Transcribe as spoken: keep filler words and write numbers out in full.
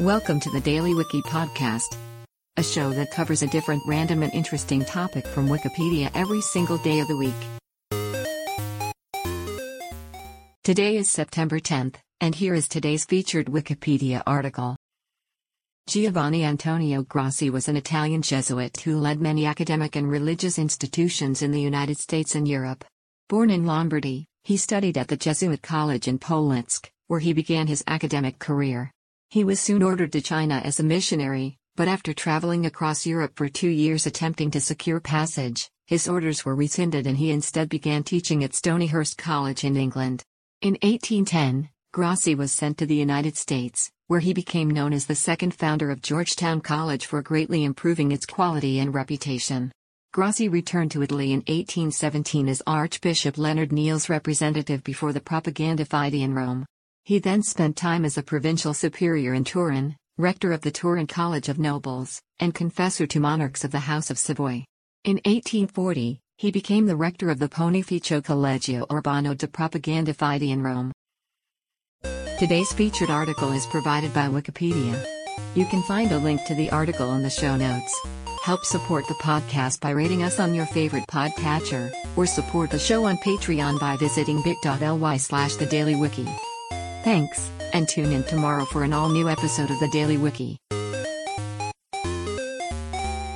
Welcome to the Daily Wiki podcast, a show that covers a different random and interesting topic from Wikipedia every single day of the week. Today is September tenth, and here is today's featured Wikipedia article. Giovanni Antonio Grassi was an Italian Jesuit who led many academic and religious institutions in the United States and Europe. Born in Lombardy, he studied at the Jesuit College in Polotsk, where he began his academic career. He was soon ordered to China as a missionary, but after traveling across Europe for two years attempting to secure passage, his orders were rescinded and he instead began teaching at Stonyhurst College in England. In eighteen ten, Grassi was sent to the United States, where he became known as the second founder of Georgetown College for greatly improving its quality and reputation. Grassi returned to Italy in eighteen seventeen as Archbishop Leonard Neal's representative before the Propaganda Fide in Rome. He then spent time as a provincial superior in Turin, rector of the Turin College of Nobles, and confessor to monarchs of the House of Savoy. In eighteen forty, he became the rector of the Pontificio Collegio Urbano de Propaganda Fide in Rome. Today's featured article is provided by Wikipedia. You can find a link to the article in the show notes. Help support the podcast by rating us on your favorite podcatcher, or support the show on Patreon by visiting bit.ly slash the Daily Wiki. Thanks, and tune in tomorrow for an all-new episode of the Daily Wiki.